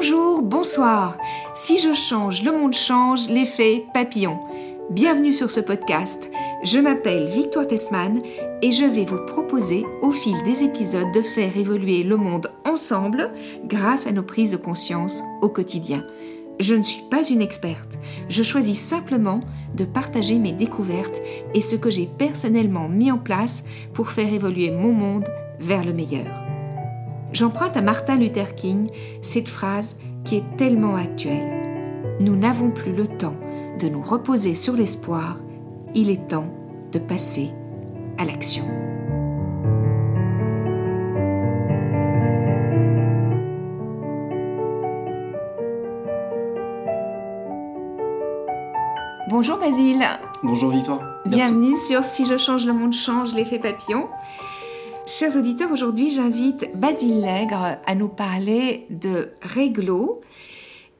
Bonjour, bonsoir. Si je change, le monde change, l'effet papillon. Bienvenue sur ce podcast. Je m'appelle Victoire Tesman et je vais vous proposer au fil des épisodes de faire évoluer le monde ensemble grâce à nos prises de conscience au quotidien. Je ne suis pas une experte. Je choisis simplement de partager mes découvertes et ce que j'ai personnellement mis en place pour faire évoluer mon monde vers le meilleur. J'emprunte à Martin Luther King cette phrase qui est tellement actuelle. Nous n'avons plus le temps de nous reposer sur l'espoir, il est temps de passer à l'action. Bonjour Basile. Bonjour Victoire. Bienvenue sur Si je change, le monde change, l'effet papillon. Chers auditeurs, aujourd'hui j'invite Basile Lègre à nous parler de Reglo.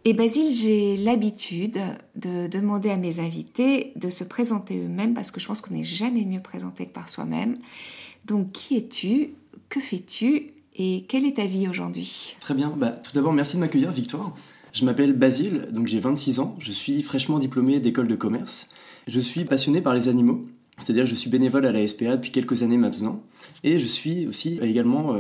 Et Basile, j'ai l'habitude de demander à mes invités de se présenter eux-mêmes parce que je pense qu'on n'est jamais mieux présenté que par soi-même. Donc qui es-tu? Que fais-tu? Et quelle est ta vie aujourd'hui? Très bien, tout d'abord merci de m'accueillir Victoire. Je m'appelle Basile, donc j'ai 26 ans, je suis fraîchement diplômé d'école de commerce. Je suis passionné par les animaux. C'est-à-dire que je suis bénévole à la SPA depuis quelques années maintenant, et je suis aussi également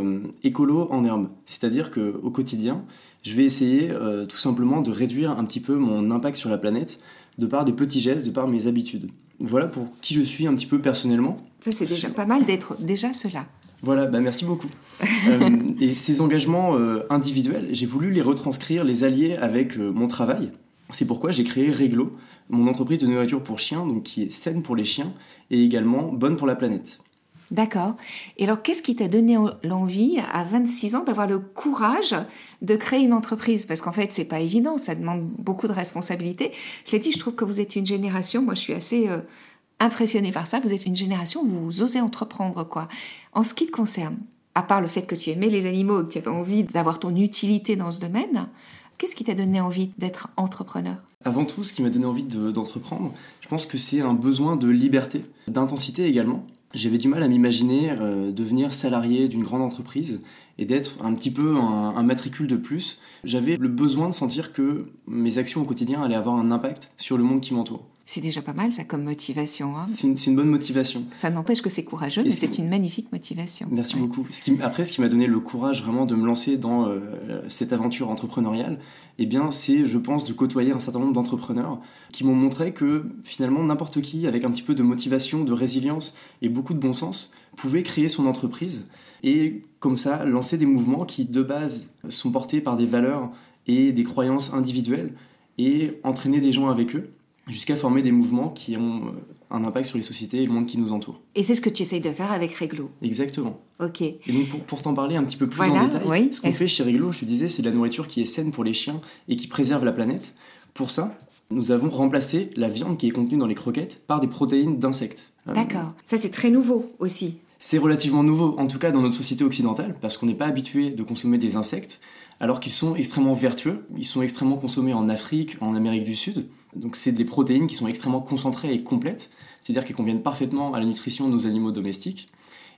écolo en herbe. C'est-à-dire qu'au quotidien, je vais essayer tout simplement de réduire un petit peu mon impact sur la planète de par des petits gestes, de par mes habitudes. Voilà pour qui je suis un petit peu personnellement. Ça, c'est déjà pas mal d'être déjà cela. Voilà, merci beaucoup. Et ces engagements individuels, j'ai voulu les retranscrire, les allier avec mon travail. C'est pourquoi j'ai créé Reglo, mon entreprise de nourriture pour chiens, donc qui est saine pour les chiens et également bonne pour la planète. D'accord. Et alors, qu'est-ce qui t'a donné l'envie, à 26 ans, d'avoir le courage de créer une entreprise? Parce qu'en fait, c'est pas évident, ça demande beaucoup de responsabilités. Cela dit, je trouve que vous êtes une génération, moi je suis assez impressionnée par ça, vous êtes une génération où vous osez entreprendre, quoi. En ce qui te concerne, à part le fait que tu aimais les animaux et que tu avais envie d'avoir ton utilité dans ce domaine, qu'est-ce qui t'a donné envie d'être entrepreneur? Avant tout, ce qui m'a donné envie d'entreprendre, je pense que c'est un besoin de liberté, d'intensité également. J'avais du mal à m'imaginer devenir salarié d'une grande entreprise et d'être un petit peu un matricule de plus. J'avais le besoin de sentir que mes actions au quotidien allaient avoir un impact sur le monde qui m'entoure. C'est déjà pas mal ça comme motivation. Hein. C'est une bonne motivation. Ça n'empêche que c'est courageux, mais c'est une magnifique motivation. Merci beaucoup. Ce qui m'a donné le courage vraiment de me lancer dans cette aventure entrepreneuriale, c'est, je pense, de côtoyer un certain nombre d'entrepreneurs qui m'ont montré que finalement n'importe qui, avec un petit peu de motivation, de résilience et beaucoup de bon sens, pouvait créer son entreprise et comme ça lancer des mouvements qui de base sont portés par des valeurs et des croyances individuelles et entraîner des gens avec eux, jusqu'à former des mouvements qui ont un impact sur les sociétés et le monde qui nous entoure. Et c'est ce que tu essayes de faire avec Reglo. Exactement. Ok. Et donc pour t'en parler un petit peu plus en détail, ce qu'on fait chez Reglo, je te disais, c'est de la nourriture qui est saine pour les chiens et qui préserve la planète. Pour ça, nous avons remplacé la viande qui est contenue dans les croquettes par des protéines d'insectes. D'accord. Ça, c'est très nouveau aussi. C'est relativement nouveau, en tout cas dans notre société occidentale, parce qu'on n'est pas habitué de consommer des insectes, alors qu'ils sont extrêmement vertueux, ils sont extrêmement consommés en Afrique, en Amérique du Sud. Donc c'est des protéines qui sont extrêmement concentrées et complètes, c'est-à-dire qu'elles conviennent parfaitement à la nutrition de nos animaux domestiques.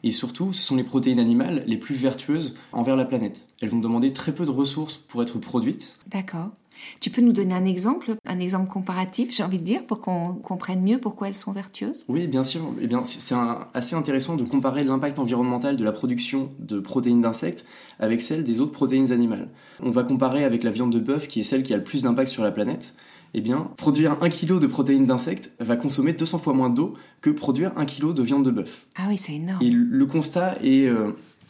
Et surtout, ce sont les protéines animales les plus vertueuses envers la planète. Elles vont demander très peu de ressources pour être produites. D'accord. Tu peux nous donner un exemple comparatif, j'ai envie de dire, pour qu'on comprenne mieux pourquoi elles sont vertueuses? Oui, bien sûr. C'est assez intéressant de comparer l'impact environnemental de la production de protéines d'insectes avec celle des autres protéines animales. On va comparer avec la viande de bœuf, qui est celle qui a le plus d'impact sur la planète. Produire 1 kg de protéines d'insectes va consommer 200 fois moins d'eau que produire 1 kg de viande de bœuf. Ah oui, c'est énorme. Et le constat est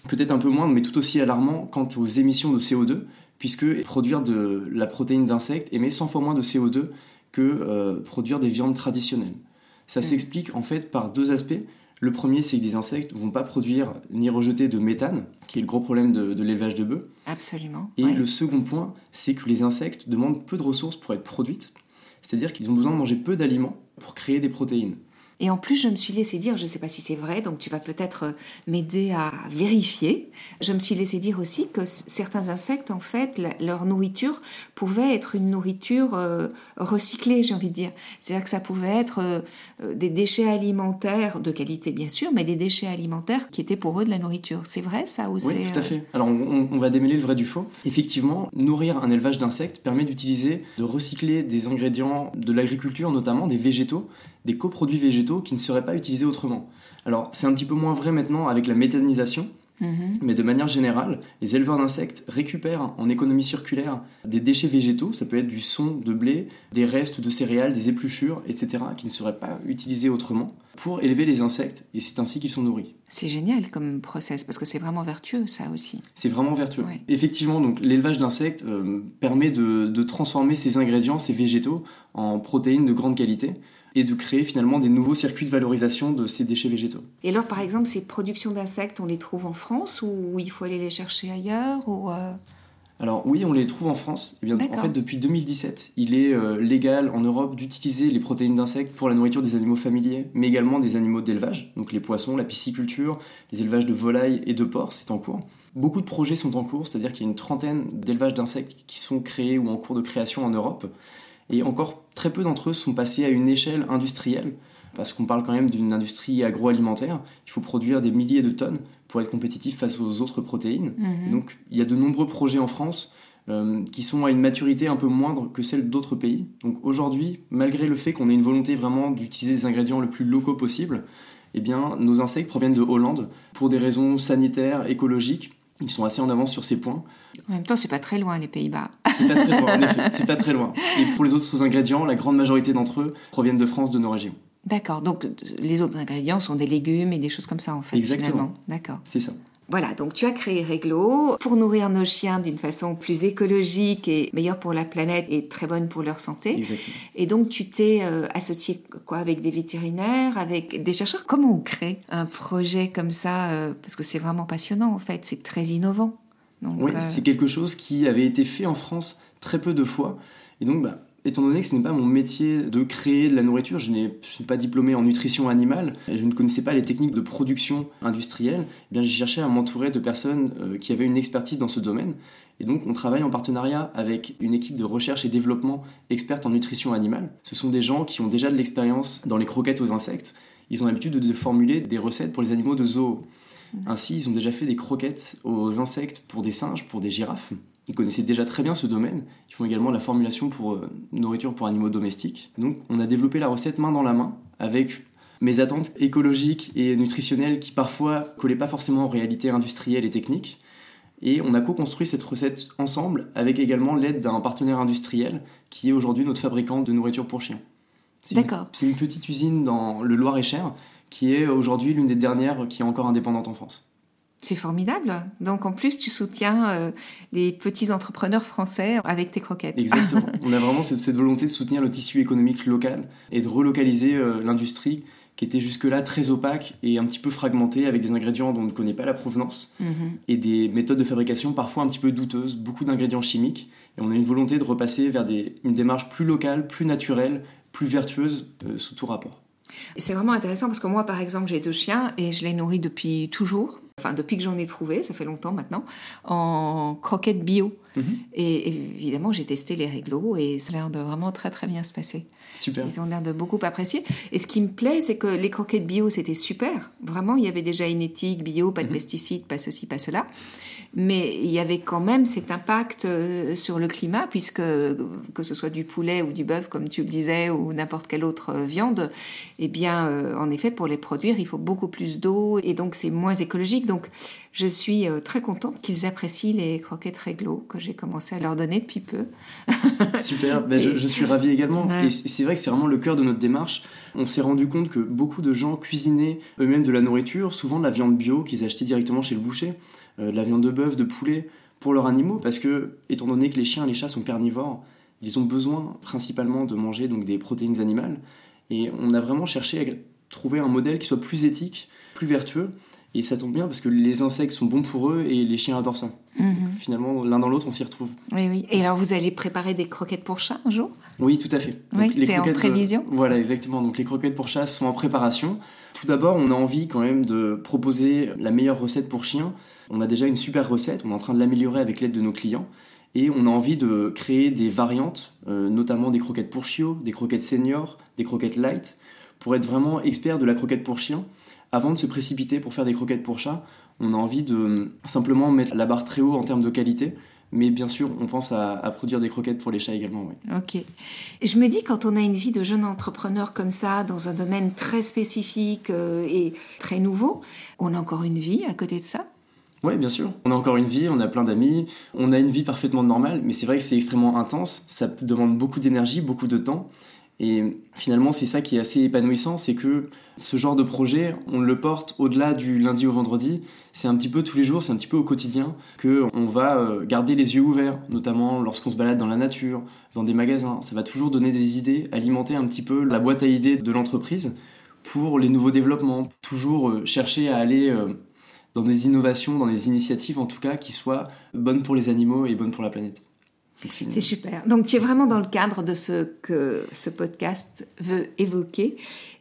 peut-être un peu moindre, mais tout aussi alarmant quant aux émissions de CO2, puisque produire de la protéine d'insectes émet 100 fois moins de CO2 que produire des viandes traditionnelles. Ça s'explique en fait par deux aspects. Le premier, c'est que les insectes ne vont pas produire ni rejeter de méthane, qui est le gros problème de l'élevage de bœufs. Absolument. Et le second point, c'est que les insectes demandent peu de ressources pour être produites, c'est-à-dire qu'ils ont besoin de manger peu d'aliments pour créer des protéines. Et en plus, je me suis laissée dire, je ne sais pas si c'est vrai, donc tu vas peut-être m'aider à vérifier. Je me suis laissée dire aussi que certains insectes, en fait, leur nourriture pouvait être une nourriture recyclée, j'ai envie de dire. C'est-à-dire que ça pouvait être des déchets alimentaires de qualité, bien sûr, mais des déchets alimentaires qui étaient pour eux de la nourriture. C'est vrai, ça aussi? Oui, tout à fait. Alors, on va démêler le vrai du faux. Effectivement, nourrir un élevage d'insectes permet d'utiliser, de recycler des ingrédients de l'agriculture, notamment des végétaux, des coproduits végétaux qui ne seraient pas utilisés autrement. Alors, c'est un petit peu moins vrai maintenant avec la méthanisation, mais de manière générale, les éleveurs d'insectes récupèrent en économie circulaire des déchets végétaux, ça peut être du son de blé, des restes de céréales, des épluchures, etc., qui ne seraient pas utilisés autrement, pour élever les insectes, et c'est ainsi qu'ils sont nourris. C'est génial comme process, parce que c'est vraiment vertueux, ça aussi. C'est vraiment vertueux. Ouais. Effectivement, donc, l'élevage d'insectes permet de transformer ces ingrédients, ces végétaux, en protéines de grande qualité, et de créer finalement des nouveaux circuits de valorisation de ces déchets végétaux. Et alors, par exemple, ces productions d'insectes, on les trouve en France ou il faut aller les chercher ailleurs ou Alors oui, on les trouve en France. Eh bien, en fait, depuis 2017, il est légal en Europe d'utiliser les protéines d'insectes pour la nourriture des animaux familiers, mais également des animaux d'élevage, donc les poissons, la pisciculture, les élevages de volailles et de porcs, c'est en cours. Beaucoup de projets sont en cours, c'est-à-dire qu'il y a une trentaine d'élevages d'insectes qui sont créés ou en cours de création en Europe. Et encore très peu d'entre eux sont passés à une échelle industrielle, parce qu'on parle quand même d'une industrie agroalimentaire. Il faut produire des milliers de tonnes pour être compétitif face aux autres protéines. Donc il y a de nombreux projets en France qui sont à une maturité un peu moindre que celle d'autres pays. Donc aujourd'hui, malgré le fait qu'on ait une volonté vraiment d'utiliser des ingrédients le plus locaux possible, eh bien, nos insectes proviennent de Hollande pour des raisons sanitaires, écologiques. Ils sont assez en avance sur ces points. En même temps, c'est pas très loin, les Pays-Bas. C'est pas très loin, en effet. C'est pas très loin. Et pour les autres ingrédients, la grande majorité d'entre eux proviennent de France, de nos régions. D'accord. Donc, les autres ingrédients sont des légumes et des choses comme ça, en fait. Exactement. Finalement. D'accord. C'est ça. Voilà, donc tu as créé Reglo pour nourrir nos chiens d'une façon plus écologique et meilleure pour la planète et très bonne pour leur santé. Exactement. Et donc tu t'es associé quoi, avec des vétérinaires, avec des chercheurs? Comment on crée un projet comme ça? Parce que c'est vraiment passionnant en fait, c'est très innovant. Donc, oui, c'est quelque chose qui avait été fait en France très peu de fois. Et donc, étant donné que ce n'est pas mon métier de créer de la nourriture, je ne suis pas diplômé en nutrition animale, je ne connaissais pas les techniques de production industrielle, eh bien, j'ai cherché à m'entourer de personnes qui avaient une expertise dans ce domaine. Et donc on travaille en partenariat avec une équipe de recherche et développement experte en nutrition animale. Ce sont des gens qui ont déjà de l'expérience dans les croquettes aux insectes. Ils ont l'habitude de formuler des recettes pour les animaux de zoo. Ainsi, ils ont déjà fait des croquettes aux insectes pour des singes, pour des girafes. Ils connaissaient déjà très bien ce domaine. Ils font également la formulation pour nourriture pour animaux domestiques. Donc on a développé la recette main dans la main avec mes attentes écologiques et nutritionnelles qui parfois ne collaient pas forcément aux réalités industrielles et techniques. Et on a co-construit cette recette ensemble avec également l'aide d'un partenaire industriel qui est aujourd'hui notre fabricant de nourriture pour chiens. D'accord. C'est une petite usine dans le Loir-et-Cher qui est aujourd'hui l'une des dernières qui est encore indépendante en France. C'est formidable. Donc, en plus, tu soutiens les petits entrepreneurs français avec tes croquettes. Exactement. On a vraiment cette volonté de soutenir le tissu économique local et de relocaliser l'industrie qui était jusque-là très opaque et un petit peu fragmentée avec des ingrédients dont on ne connaît pas la provenance et des méthodes de fabrication parfois un petit peu douteuses, beaucoup d'ingrédients chimiques. Et on a une volonté de repasser vers une démarche plus locale, plus naturelle, plus vertueuse sous tout rapport. Et c'est vraiment intéressant parce que moi, par exemple, j'ai 2 chiens et je les nourris depuis toujours. Enfin, depuis que j'en ai trouvé, ça fait longtemps maintenant, en croquettes bio. Et évidemment, j'ai testé les Reglo et ça a l'air de vraiment très très bien se passer. Super. Ils ont l'air de beaucoup apprécier. Et ce qui me plaît, c'est que les croquettes bio, c'était super. Vraiment, il y avait déjà une éthique bio, pas de pesticides, pas ceci, pas cela. Mais il y avait quand même cet impact sur le climat, puisque que ce soit du poulet ou du bœuf, comme tu le disais, ou n'importe quelle autre viande, eh bien, en effet, pour les produire, il faut beaucoup plus d'eau et donc c'est moins écologique. Donc, je suis très contente qu'ils apprécient les croquettes Reglo que j'ai commencé à leur donner depuis peu. Super, je suis ravi également. Ouais. Et c'est vrai que c'est vraiment le cœur de notre démarche. On s'est rendu compte que beaucoup de gens cuisinaient eux-mêmes de la nourriture, souvent de la viande bio qu'ils achetaient directement chez le boucher, de la viande de bœuf, de poulet, pour leurs animaux, parce que, étant donné que les chiens et les chats sont carnivores, ils ont besoin principalement de manger donc, des protéines animales. Et on a vraiment cherché à trouver un modèle qui soit plus éthique, plus vertueux. Et ça tombe bien parce que les insectes sont bons pour eux et les chiens adorent ça. finalement, l'un dans l'autre, on s'y retrouve. Oui, oui. Et alors, vous allez préparer des croquettes pour chat un jour ? Oui, tout à fait. Donc, oui, c'est en prévision ? Voilà, exactement. Donc, les croquettes pour chat sont en préparation. Tout d'abord, on a envie quand même de proposer la meilleure recette pour chien. On a déjà une super recette, on est en train de l'améliorer avec l'aide de nos clients. Et on a envie de créer des variantes, notamment des croquettes pour chiots, des croquettes seniors, des croquettes light, pour être vraiment expert de la croquette pour chien. Avant de se précipiter pour faire des croquettes pour chat, on a envie de simplement mettre la barre très haut en termes de qualité. Mais bien sûr, on pense à produire des croquettes pour les chats également. Oui. Ok. Je me dis, quand on a une vie de jeune entrepreneur comme ça, dans un domaine très spécifique et très nouveau, on a encore une vie à côté de ça ? Oui, bien sûr. On a encore une vie, on a plein d'amis, on a une vie parfaitement normale. Mais c'est vrai que c'est extrêmement intense, ça demande beaucoup d'énergie, beaucoup de temps. Et finalement, c'est ça qui est assez épanouissant, c'est que ce genre de projet, on le porte au-delà du lundi au vendredi. C'est un petit peu tous les jours, c'est un petit peu au quotidien qu'on va garder les yeux ouverts, notamment lorsqu'on se balade dans la nature, dans des magasins. Ça va toujours donner des idées, alimenter un petit peu la boîte à idées de l'entreprise pour les nouveaux développements. Toujours chercher à aller dans des innovations, dans des initiatives en tout cas, qui soient bonnes pour les animaux et bonnes pour la planète. C'est super. Donc, tu es vraiment dans le cadre de ce que ce podcast veut évoquer.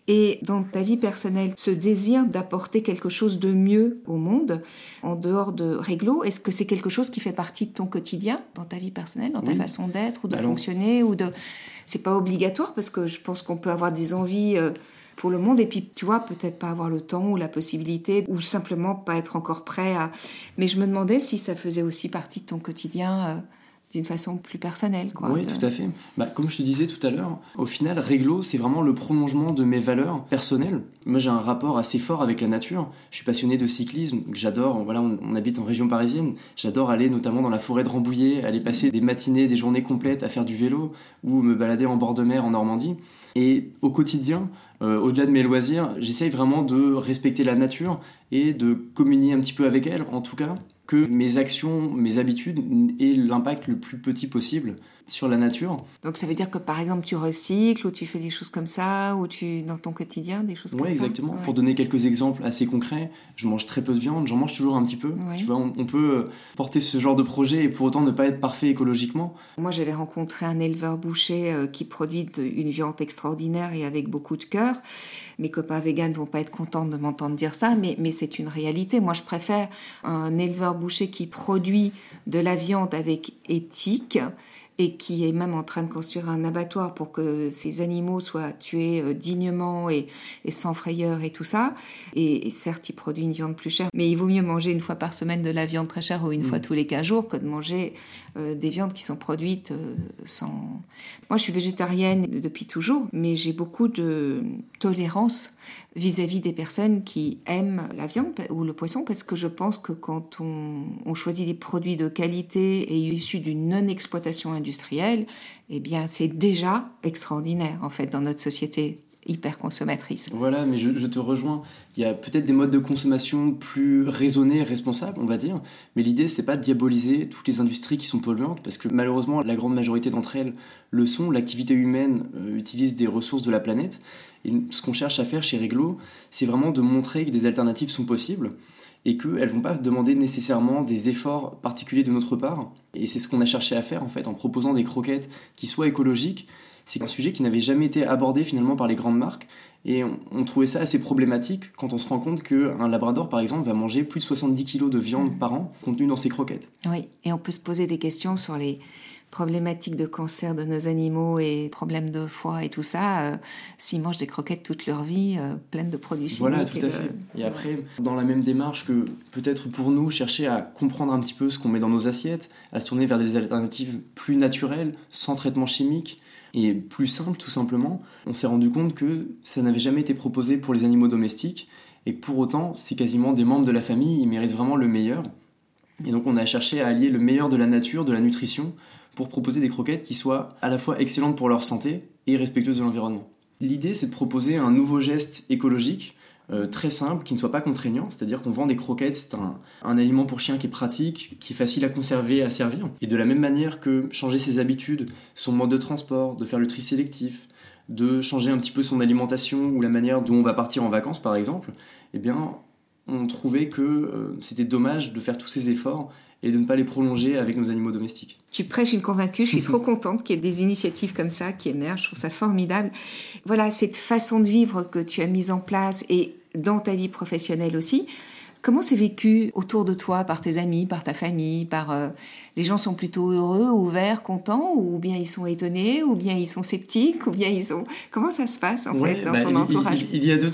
Et dans ta vie personnelle, ce désir d'apporter quelque chose de mieux au monde, en dehors de Reglo, est-ce que c'est quelque chose qui fait partie de ton quotidien, dans ta vie personnelle, dans ta façon d'être ou de fonctionner ou de... C'est pas obligatoire, parce que je pense qu'on peut avoir des envies... pour le monde, et puis tu vois, peut-être pas avoir le temps ou la possibilité, ou simplement pas être encore prêt à... Mais je me demandais si ça faisait aussi partie de ton quotidien d'une façon plus personnelle, quoi. Oui, tout à fait. Comme je te disais tout à l'heure, au final, Reglo, c'est vraiment le prolongement de mes valeurs personnelles. Moi, j'ai un rapport assez fort avec la nature. Je suis passionné de cyclisme, que j'adore. Voilà, on habite en région parisienne. J'adore aller notamment dans la forêt de Rambouillet, aller passer des matinées, des journées complètes à faire du vélo, ou me balader en bord de mer en Normandie. Et au quotidien, au-delà de mes loisirs, j'essaye vraiment de respecter la nature et de communier un petit peu avec elle, en tout cas, que mes actions, mes habitudes aient l'impact le plus petit possible sur la nature. Donc ça veut dire que par exemple tu recycles, ou tu fais des choses comme ça, ou tu, dans ton quotidien, des choses comme ça. Exactement. Ouais. Pour donner quelques exemples assez concrets, je mange très peu de viande, j'en mange toujours un petit peu. Ouais. Tu vois, on peut porter ce genre de projet et pour autant ne pas être parfait écologiquement. Moi, j'avais rencontré un éleveur boucher qui produit une viande extraordinaire et avec beaucoup de cœur. Mes copains véganes ne vont pas être contents de m'entendre dire ça, mais c'est une réalité. Moi, je préfère un éleveur boucher qui produit de la viande avec éthique et qui est même en train de construire un abattoir pour que ces animaux soient tués dignement et sans frayeur et tout ça. Et certes, il produit une viande plus chère, mais il vaut mieux manger une fois par semaine de la viande très chère ou une fois tous les 15 jours que de manger des viandes qui sont produites sans... Moi, je suis végétarienne depuis toujours, mais j'ai beaucoup de tolérance vis-à-vis des personnes qui aiment la viande ou le poisson, parce que je pense que quand on choisit des produits de qualité et issus d'une non-exploitation industrielle, eh bien c'est déjà extraordinaire en fait dans notre société hyper consommatrice. Voilà, mais je te rejoins. Il y a peut-être des modes de consommation plus raisonnés, responsables, on va dire, mais l'idée c'est pas de diaboliser toutes les industries qui sont polluantes, parce que malheureusement la grande majorité d'entre elles le sont. L'activité humaine utilise des ressources de la planète, et ce qu'on cherche à faire chez Reglo, c'est vraiment de montrer que des alternatives sont possibles et qu'elles vont pas demander nécessairement des efforts particuliers de notre part. Et c'est ce qu'on a cherché à faire en fait en proposant des croquettes qui soient écologiques. C'est un sujet qui n'avait jamais été abordé finalement par les grandes marques, et on trouvait ça assez problématique quand on se rend compte qu'un labrador par exemple va manger plus de 70 kg de viande par an contenue dans ses croquettes. Oui, et on peut se poser des questions sur les problématiques de cancer de nos animaux et problèmes de foie et tout ça, s'ils mangent des croquettes toute leur vie, pleines de produits chimiques. Voilà, tout à fait. Et après, dans la même démarche que peut-être pour nous, chercher à comprendre un petit peu ce qu'on met dans nos assiettes, à se tourner vers des alternatives plus naturelles, sans traitement chimique et plus simples tout simplement, on s'est rendu compte que ça n'avait jamais été proposé pour les animaux domestiques et que pour autant, c'est quasiment des membres de la famille, ils méritent vraiment le meilleur. Et donc on a cherché à allier le meilleur de la nature, de la nutrition, pour proposer des croquettes qui soient à la fois excellentes pour leur santé et respectueuses de l'environnement. L'idée, c'est de proposer un nouveau geste écologique, très simple, qui ne soit pas contraignant, c'est-à-dire qu'on vend des croquettes, c'est un aliment pour chien qui est pratique, qui est facile à conserver, à servir. Et de la même manière que changer ses habitudes, son mode de transport, de faire le tri sélectif, de changer un petit peu son alimentation ou la manière dont on va partir en vacances par exemple, eh bien, on trouvait que c'était dommage de faire tous ces efforts et de ne pas les prolonger avec nos animaux domestiques. Tu prêches une convaincue, je suis trop contente qu'il y ait des initiatives comme ça qui émergent, je trouve ça formidable. Voilà, cette façon de vivre que tu as mise en place et dans ta vie professionnelle aussi, comment c'est vécu autour de toi, par tes amis, par ta famille, par les gens sont plutôt heureux, ouverts, contents, ou bien ils sont étonnés, ou bien ils sont sceptiques, ou bien ils sont... Comment ça se passe, en fait, dans ton entourage ? Il y a de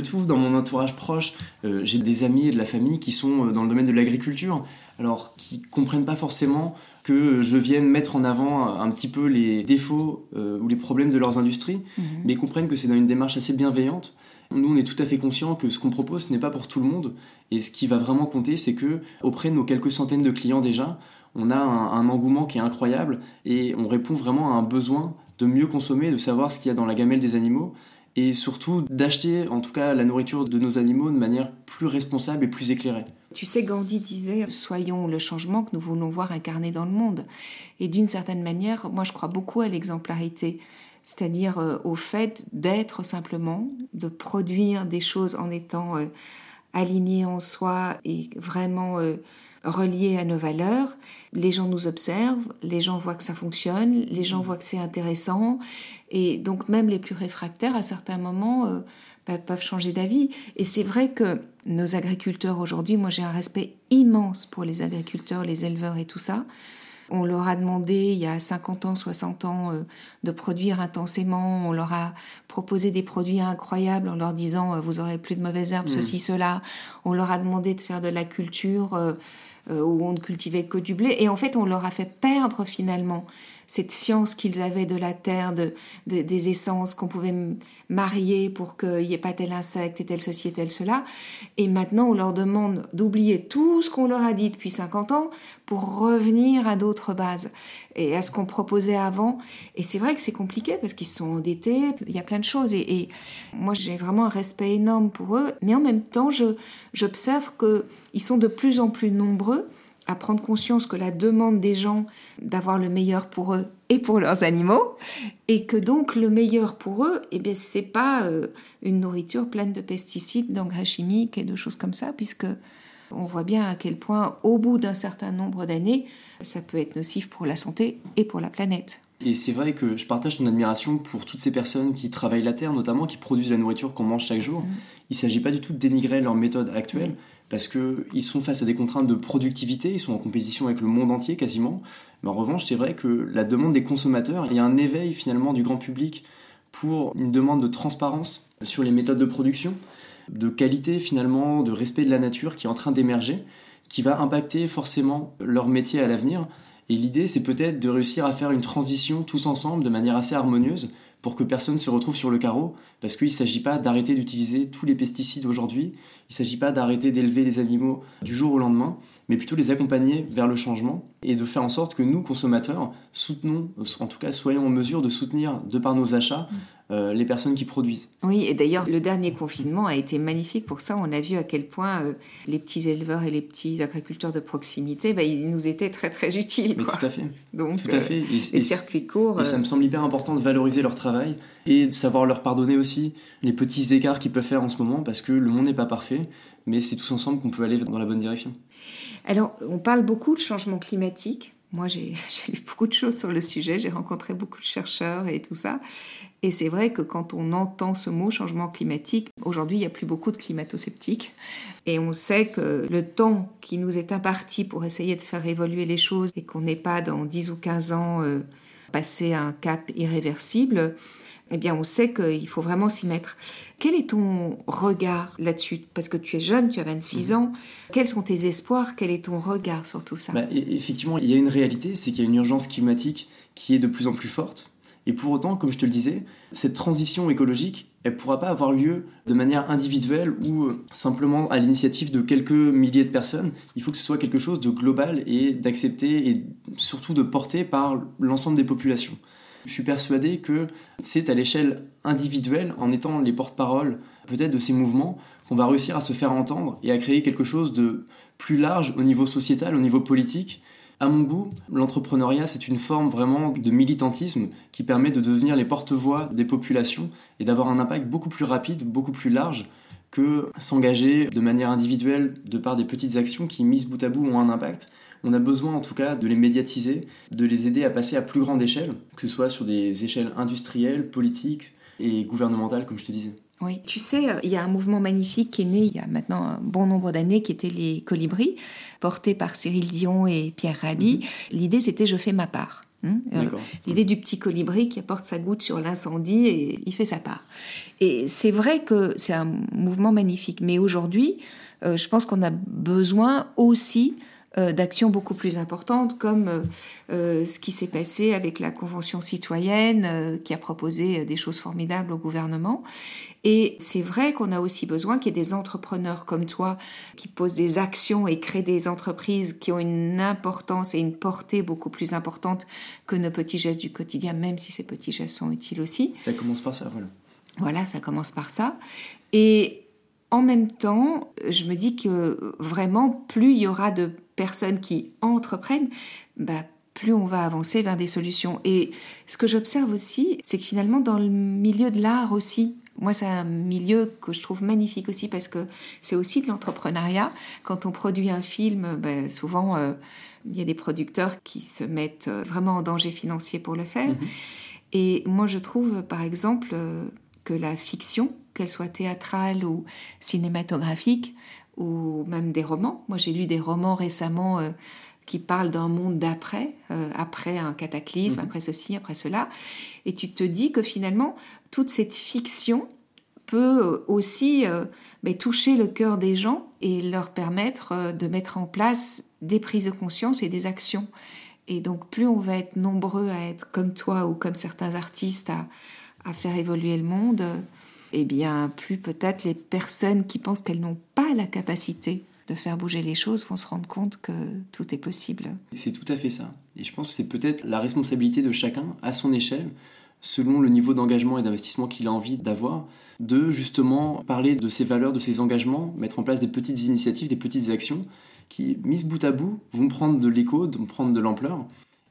tout. Dans mon entourage proche, j'ai des amis et de la famille qui sont dans le domaine de l'agriculture, alors qui comprennent pas forcément que je vienne mettre en avant un petit peu les défauts ou les problèmes de leurs industries, mais comprennent que c'est dans une démarche assez bienveillante. Nous, on est tout à fait conscients que ce qu'on propose, ce n'est pas pour tout le monde. Et ce qui va vraiment compter, c'est que auprès de nos quelques centaines de clients déjà, on a un engouement qui est incroyable et on répond vraiment à un besoin de mieux consommer, de savoir ce qu'il y a dans la gamelle des animaux et surtout d'acheter, en tout cas, la nourriture de nos animaux de manière plus responsable et plus éclairée. Tu sais, Gandhi disait « Soyons le changement que nous voulons voir incarné dans le monde ». Et d'une certaine manière, moi, je crois beaucoup à l'exemplarité. C'est-à-dire au fait d'être simplement, de produire des choses en étant aligné en soi et vraiment relié à nos valeurs. Les gens nous observent, les gens voient que ça fonctionne, les gens voient que c'est intéressant. Et donc même les plus réfractaires, à certains moments, peuvent changer d'avis. Et c'est vrai que nos agriculteurs aujourd'hui, moi j'ai un respect immense pour les agriculteurs, les éleveurs et tout ça. On leur a demandé, il y a 50 ans, 60 ans, de produire intensément. On leur a proposé des produits incroyables en leur disant « vous aurez plus de mauvaises herbes, ceci, cela ». On leur a demandé de faire de la culture où on ne cultivait que du blé. Et en fait, on leur a fait perdre finalement cette science qu'ils avaient de la terre, des essences qu'on pouvait marier pour qu'il n'y ait pas tel insecte et tel ceci et tel cela. Et maintenant, on leur demande d'oublier tout ce qu'on leur a dit depuis 50 ans pour revenir à d'autres bases et à ce qu'on proposait avant. Et c'est vrai que c'est compliqué parce qu'ils se sont endettés, il y a plein de choses. Et moi, j'ai vraiment un respect énorme pour eux. Mais en même temps, j'observe qu'ils sont de plus en plus nombreux à prendre conscience que la demande des gens d'avoir le meilleur pour eux et pour leurs animaux, et que donc le meilleur pour eux, eh bien, c'est pas une nourriture pleine de pesticides, d'engrais chimiques et de choses comme ça, puisque on voit bien à quel point, au bout d'un certain nombre d'années, ça peut être nocif pour la santé et pour la planète. Et c'est vrai que je partage ton admiration pour toutes ces personnes qui travaillent la terre, notamment, qui produisent la nourriture qu'on mange chaque jour. Il ne s'agit pas du tout de dénigrer leur méthode actuelle, parce qu'ils sont face à des contraintes de productivité, ils sont en compétition avec le monde entier quasiment. Mais en revanche, c'est vrai que la demande des consommateurs, il y a un éveil finalement du grand public pour une demande de transparence sur les méthodes de production, de qualité finalement, de respect de la nature qui est en train d'émerger, qui va impacter forcément leur métier à l'avenir. Et l'idée, c'est peut-être de réussir à faire une transition tous ensemble de manière assez harmonieuse pour que personne ne se retrouve sur le carreau, parce qu'il ne s'agit pas d'arrêter d'utiliser tous les pesticides aujourd'hui, il ne s'agit pas d'arrêter d'élever les animaux du jour au lendemain, mais plutôt les accompagner vers le changement et de faire en sorte que nous, consommateurs, soutenons, en tout cas soyons en mesure de soutenir, de par nos achats, les personnes qui produisent. Oui, et d'ailleurs, le dernier confinement a été magnifique pour ça. On a vu à quel point les petits éleveurs et les petits agriculteurs de proximité, ils nous étaient très, très utiles. Mais quoi. Tout à fait. Donc, tout à fait. Les circuits courts... Et ça me semble hyper important de valoriser leur travail et de savoir leur pardonner aussi les petits écarts qu'ils peuvent faire en ce moment, parce que le monde n'est pas parfait, mais c'est tous ensemble qu'on peut aller dans la bonne direction. Alors, on parle beaucoup de changement climatique. Moi, j'ai lu beaucoup de choses sur le sujet, j'ai rencontré beaucoup de chercheurs et tout ça. Et c'est vrai que quand on entend ce mot changement climatique, aujourd'hui, il n'y a plus beaucoup de climato-sceptiques. Et on sait que le temps qui nous est imparti pour essayer de faire évoluer les choses et qu'on n'est pas dans 10 ou 15 ans passé à un cap irréversible, eh bien, on sait qu'il faut vraiment s'y mettre. Quel est ton regard là-dessus ? Parce que tu es jeune, tu as 26 ans. Quels sont tes espoirs ? Quel est ton regard sur tout ça ? Effectivement, il y a une réalité, c'est qu'il y a une urgence climatique qui est de plus en plus forte. Et pour autant, comme je te le disais, cette transition écologique, elle ne pourra pas avoir lieu de manière individuelle ou simplement à l'initiative de quelques milliers de personnes. Il faut que ce soit quelque chose de global et d'accepté et surtout de porté par l'ensemble des populations. Je suis persuadé que c'est à l'échelle individuelle, en étant les porte-parole peut-être de ces mouvements, qu'on va réussir à se faire entendre et à créer quelque chose de plus large au niveau sociétal, au niveau politique. À mon goût, l'entrepreneuriat, c'est une forme vraiment de militantisme qui permet de devenir les porte-voix des populations et d'avoir un impact beaucoup plus rapide, beaucoup plus large que s'engager de manière individuelle de par des petites actions qui, mises bout à bout, ont un impact. On a besoin en tout cas de les médiatiser, de les aider à passer à plus grande échelle, que ce soit sur des échelles industrielles, politiques et gouvernementales, comme je te disais. Oui, tu sais, il y a un mouvement magnifique qui est né il y a maintenant un bon nombre d'années, qui était les Colibris, porté par Cyril Dion et Pierre Rabhi. L'idée, c'était « je fais ma part ». L'idée du petit colibri qui apporte sa goutte sur l'incendie et il fait sa part. Et c'est vrai que c'est un mouvement magnifique, mais aujourd'hui, je pense qu'on a besoin aussi d'actions beaucoup plus importantes, comme ce qui s'est passé avec la Convention citoyenne qui a proposé des choses formidables au gouvernement. Et c'est vrai qu'on a aussi besoin qu'il y ait des entrepreneurs comme toi qui posent des actions et créent des entreprises qui ont une importance et une portée beaucoup plus importante que nos petits gestes du quotidien, même si ces petits gestes sont utiles aussi. Ça commence par ça, voilà. Voilà, ça commence par ça. Et en même temps, je me dis que vraiment, plus il y aura de personnes qui entreprennent, plus on va avancer vers des solutions. Et ce que j'observe aussi, c'est que finalement, dans le milieu de l'art aussi, moi, c'est un milieu que je trouve magnifique aussi, parce que c'est aussi de l'entrepreneuriat. Quand on produit un film, souvent, il y a des producteurs qui se mettent vraiment en danger financier pour le faire. Et moi, je trouve, par exemple, que la fiction, qu'elle soit théâtrale ou cinématographique, ou même des romans. Moi, j'ai lu des romans récemment qui parlent d'un monde d'après, après un cataclysme, après ceci, après cela. Et tu te dis que finalement, toute cette fiction peut aussi toucher le cœur des gens et leur permettre de mettre en place des prises de conscience et des actions. Et donc, plus on va être nombreux à être comme toi ou comme certains artistes à faire évoluer le monde... Eh bien, plus peut-être les personnes qui pensent qu'elles n'ont pas la capacité de faire bouger les choses vont se rendre compte que tout est possible. C'est tout à fait ça. Et je pense que c'est peut-être la responsabilité de chacun, à son échelle, selon le niveau d'engagement et d'investissement qu'il a envie d'avoir, de justement parler de ses valeurs, de ses engagements, mettre en place des petites initiatives, des petites actions qui, mises bout à bout, vont prendre de l'écho, vont prendre de l'ampleur,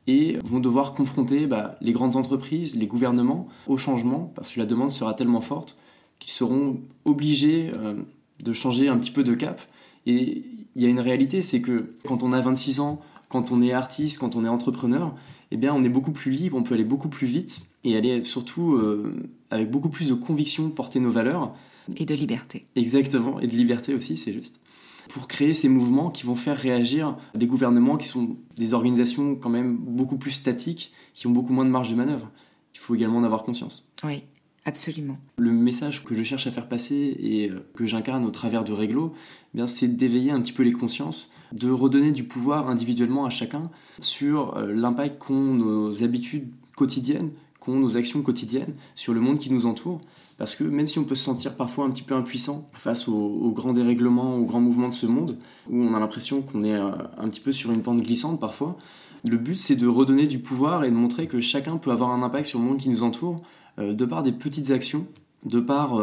et vont devoir confronter les grandes entreprises, les gouvernements, au changement, parce que la demande sera tellement forte qui seront obligés de changer un petit peu de cap. Et il y a une réalité, c'est que quand on a 26 ans, quand on est artiste, quand on est entrepreneur, eh bien on est beaucoup plus libre, on peut aller beaucoup plus vite et aller surtout avec beaucoup plus de conviction porter nos valeurs. Et de liberté. Exactement, et de liberté aussi, c'est juste. Pour créer ces mouvements qui vont faire réagir des gouvernements qui sont des organisations quand même beaucoup plus statiques, qui ont beaucoup moins de marge de manœuvre. Il faut également en avoir conscience. Oui. Absolument. Le message que je cherche à faire passer et que j'incarne au travers de Reglo, c'est d'éveiller un petit peu les consciences, de redonner du pouvoir individuellement à chacun sur l'impact qu'ont nos habitudes quotidiennes, qu'ont nos actions quotidiennes sur le monde qui nous entoure. Parce que même si on peut se sentir parfois un petit peu impuissant face aux grands dérèglements, aux grands mouvements de ce monde, où on a l'impression qu'on est un petit peu sur une pente glissante parfois, le but c'est de redonner du pouvoir et de montrer que chacun peut avoir un impact sur le monde qui nous entoure, de par des petites actions, de par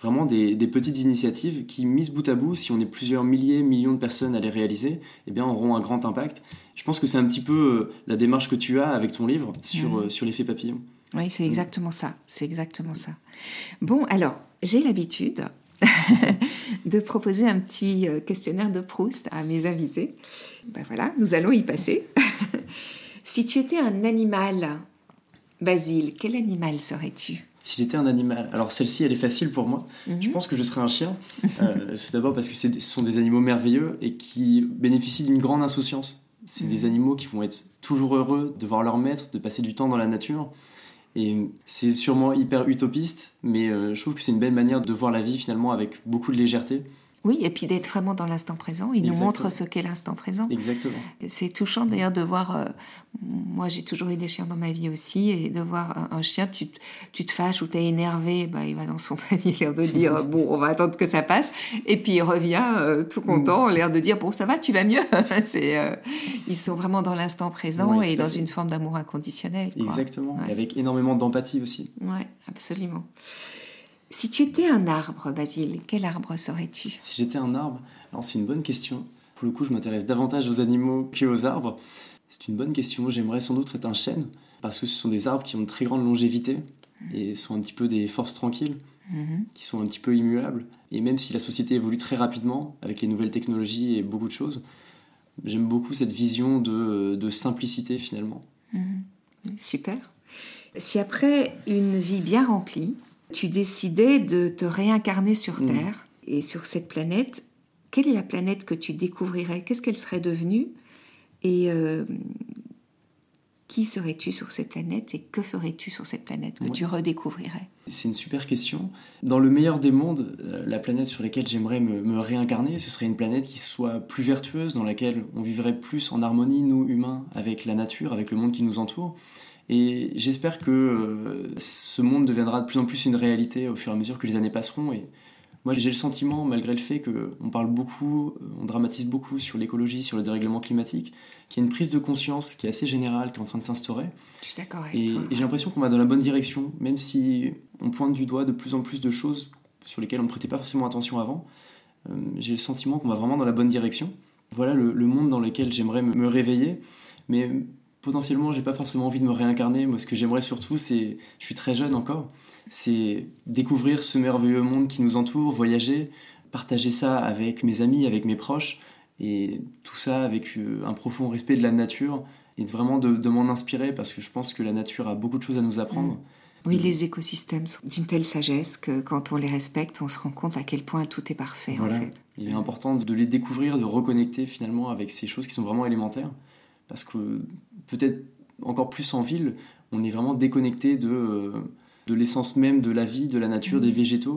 vraiment des petites initiatives qui, mises bout à bout, si on est plusieurs milliers, millions de personnes à les réaliser, eh bien, auront un grand impact. Je pense que c'est un petit peu la démarche que tu as avec ton livre sur l'effet papillon. Oui, c'est exactement ça. C'est exactement ça. Bon, alors, j'ai l'habitude de proposer un petit questionnaire de Proust à mes invités. Voilà, nous allons y passer. Si tu étais un animal... Basile, quel animal serais-tu ? Si j'étais un animal... Alors celle-ci, elle est facile pour moi. Je pense que je serais un chien. D'abord parce que ce sont des animaux merveilleux et qui bénéficient d'une grande insouciance. C'est des animaux qui vont être toujours heureux de voir leur maître, de passer du temps dans la nature. Et c'est sûrement hyper utopiste, mais je trouve que c'est une belle manière de voir la vie finalement avec beaucoup de légèreté. Oui, et puis d'être vraiment dans l'instant présent. Il nous montre ce qu'est l'instant présent. Exactement. C'est touchant d'ailleurs de voir... moi, j'ai toujours eu des chiens dans ma vie aussi. Et de voir un chien, tu te fâches ou t'es énervé, il va dans son panier, l'air de dire « Bon, on va attendre que ça passe. » Et puis il revient tout content, l'air de dire « Bon, ça va, tu vas mieux. » Ils sont vraiment dans l'instant présent et dans une forme d'amour inconditionnel. Quoi. Exactement. Ouais. Et avec énormément d'empathie aussi. Oui, absolument. Si tu étais un arbre, Basile, quel arbre serais-tu ? Si j'étais un arbre, alors c'est une bonne question. Pour le coup, je m'intéresse davantage aux animaux qu'aux arbres. C'est une bonne question. J'aimerais sans doute être un chêne, parce que ce sont des arbres qui ont une très grande longévité et sont un petit peu des forces tranquilles. qui sont un petit peu immuables. Et même si la société évolue très rapidement, avec les nouvelles technologies et beaucoup de choses, j'aime beaucoup cette vision de simplicité, finalement. Super. Si après une vie bien remplie, tu décidais de te réincarner sur Terre et sur cette planète, quelle est la planète que tu découvrirais? Qu'est-ce qu'elle serait devenue? Et qui serais-tu sur cette planète? Et que ferais-tu sur cette planète que tu redécouvrirais? C'est une super question. Dans le meilleur des mondes, la planète sur laquelle j'aimerais me réincarner, ce serait une planète qui soit plus vertueuse, dans laquelle on vivrait plus en harmonie, nous, humains, avec la nature, avec le monde qui nous entoure. Et j'espère que ce monde deviendra de plus en plus une réalité au fur et à mesure que les années passeront. Et moi, j'ai le sentiment, malgré le fait qu'on parle beaucoup, on dramatise beaucoup sur l'écologie, sur le dérèglement climatique, qu'il y a une prise de conscience qui est assez générale, qui est en train de s'instaurer. Je suis d'accord avec toi. Et j'ai l'impression qu'on va dans la bonne direction, même si on pointe du doigt de plus en plus de choses sur lesquelles on ne prêtait pas forcément attention avant. J'ai le sentiment qu'on va vraiment dans la bonne direction. Voilà le monde dans lequel j'aimerais me réveiller. Mais potentiellement, j'ai pas forcément envie de me réincarner. Moi, ce que j'aimerais surtout, c'est, je suis très jeune encore, c'est découvrir ce merveilleux monde qui nous entoure, voyager, partager ça avec mes amis, avec mes proches, et tout ça avec un profond respect de la nature, et vraiment de m'en inspirer, parce que je pense que la nature a beaucoup de choses à nous apprendre. Oui, les écosystèmes sont d'une telle sagesse que quand on les respecte, on se rend compte à quel point tout est parfait, en fait. Il est important de les découvrir, de reconnecter finalement avec ces choses qui sont vraiment élémentaires. Parce que peut-être encore plus en ville, on est vraiment déconnecté de l'essence même de la vie, de la nature, des végétaux.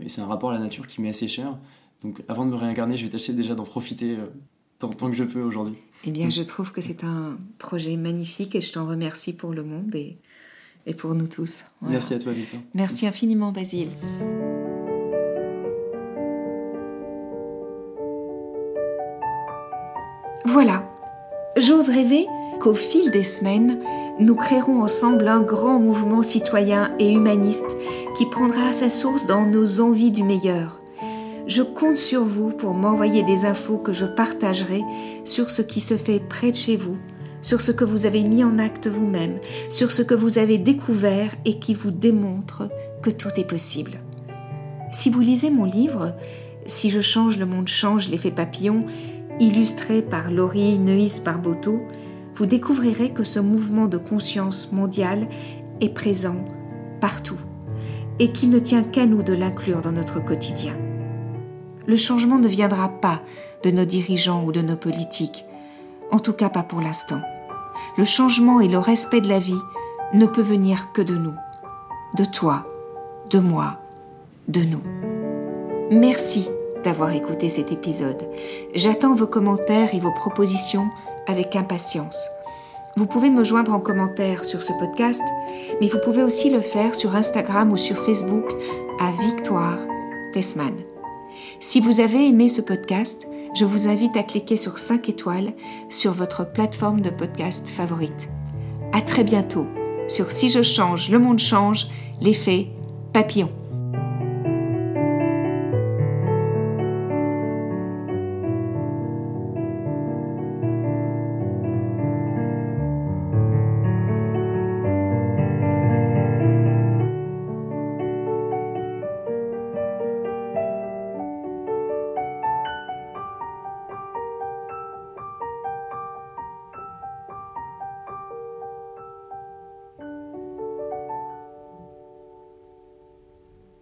Et c'est un rapport à la nature qui m'est assez cher. Donc avant de me réincarner, je vais tâcher déjà d'en profiter tant que je peux aujourd'hui. Eh bien, je trouve que c'est un projet magnifique et je t'en remercie pour le monde et pour nous tous. Voilà. Merci à toi, Victoire. Merci infiniment, Basile. Voilà. J'ose rêver qu'au fil des semaines, nous créerons ensemble un grand mouvement citoyen et humaniste qui prendra sa source dans nos envies du meilleur. Je compte sur vous pour m'envoyer des infos que je partagerai sur ce qui se fait près de chez vous, sur ce que vous avez mis en acte vous-même, sur ce que vous avez découvert et qui vous démontre que tout est possible. Si vous lisez mon livre « Si je change, le monde change, l'effet papillon », illustré par Laurie Neuys Barboteau, vous découvrirez que ce mouvement de conscience mondiale est présent partout et qu'il ne tient qu'à nous de l'inclure dans notre quotidien. Le changement ne viendra pas de nos dirigeants ou de nos politiques, en tout cas pas pour l'instant. Le changement et le respect de la vie ne peut venir que de nous, de toi, de moi, de nous. Merci d'avoir écouté cet épisode. J'attends vos commentaires et vos propositions avec impatience. Vous pouvez me joindre en commentaire sur ce podcast, mais vous pouvez aussi le faire sur Instagram ou sur Facebook à Victoire Tesman. Si vous avez aimé ce podcast, je vous invite à cliquer sur 5 étoiles sur votre plateforme de podcast favorite. À très bientôt sur Si je change, le monde change, l'effet papillon.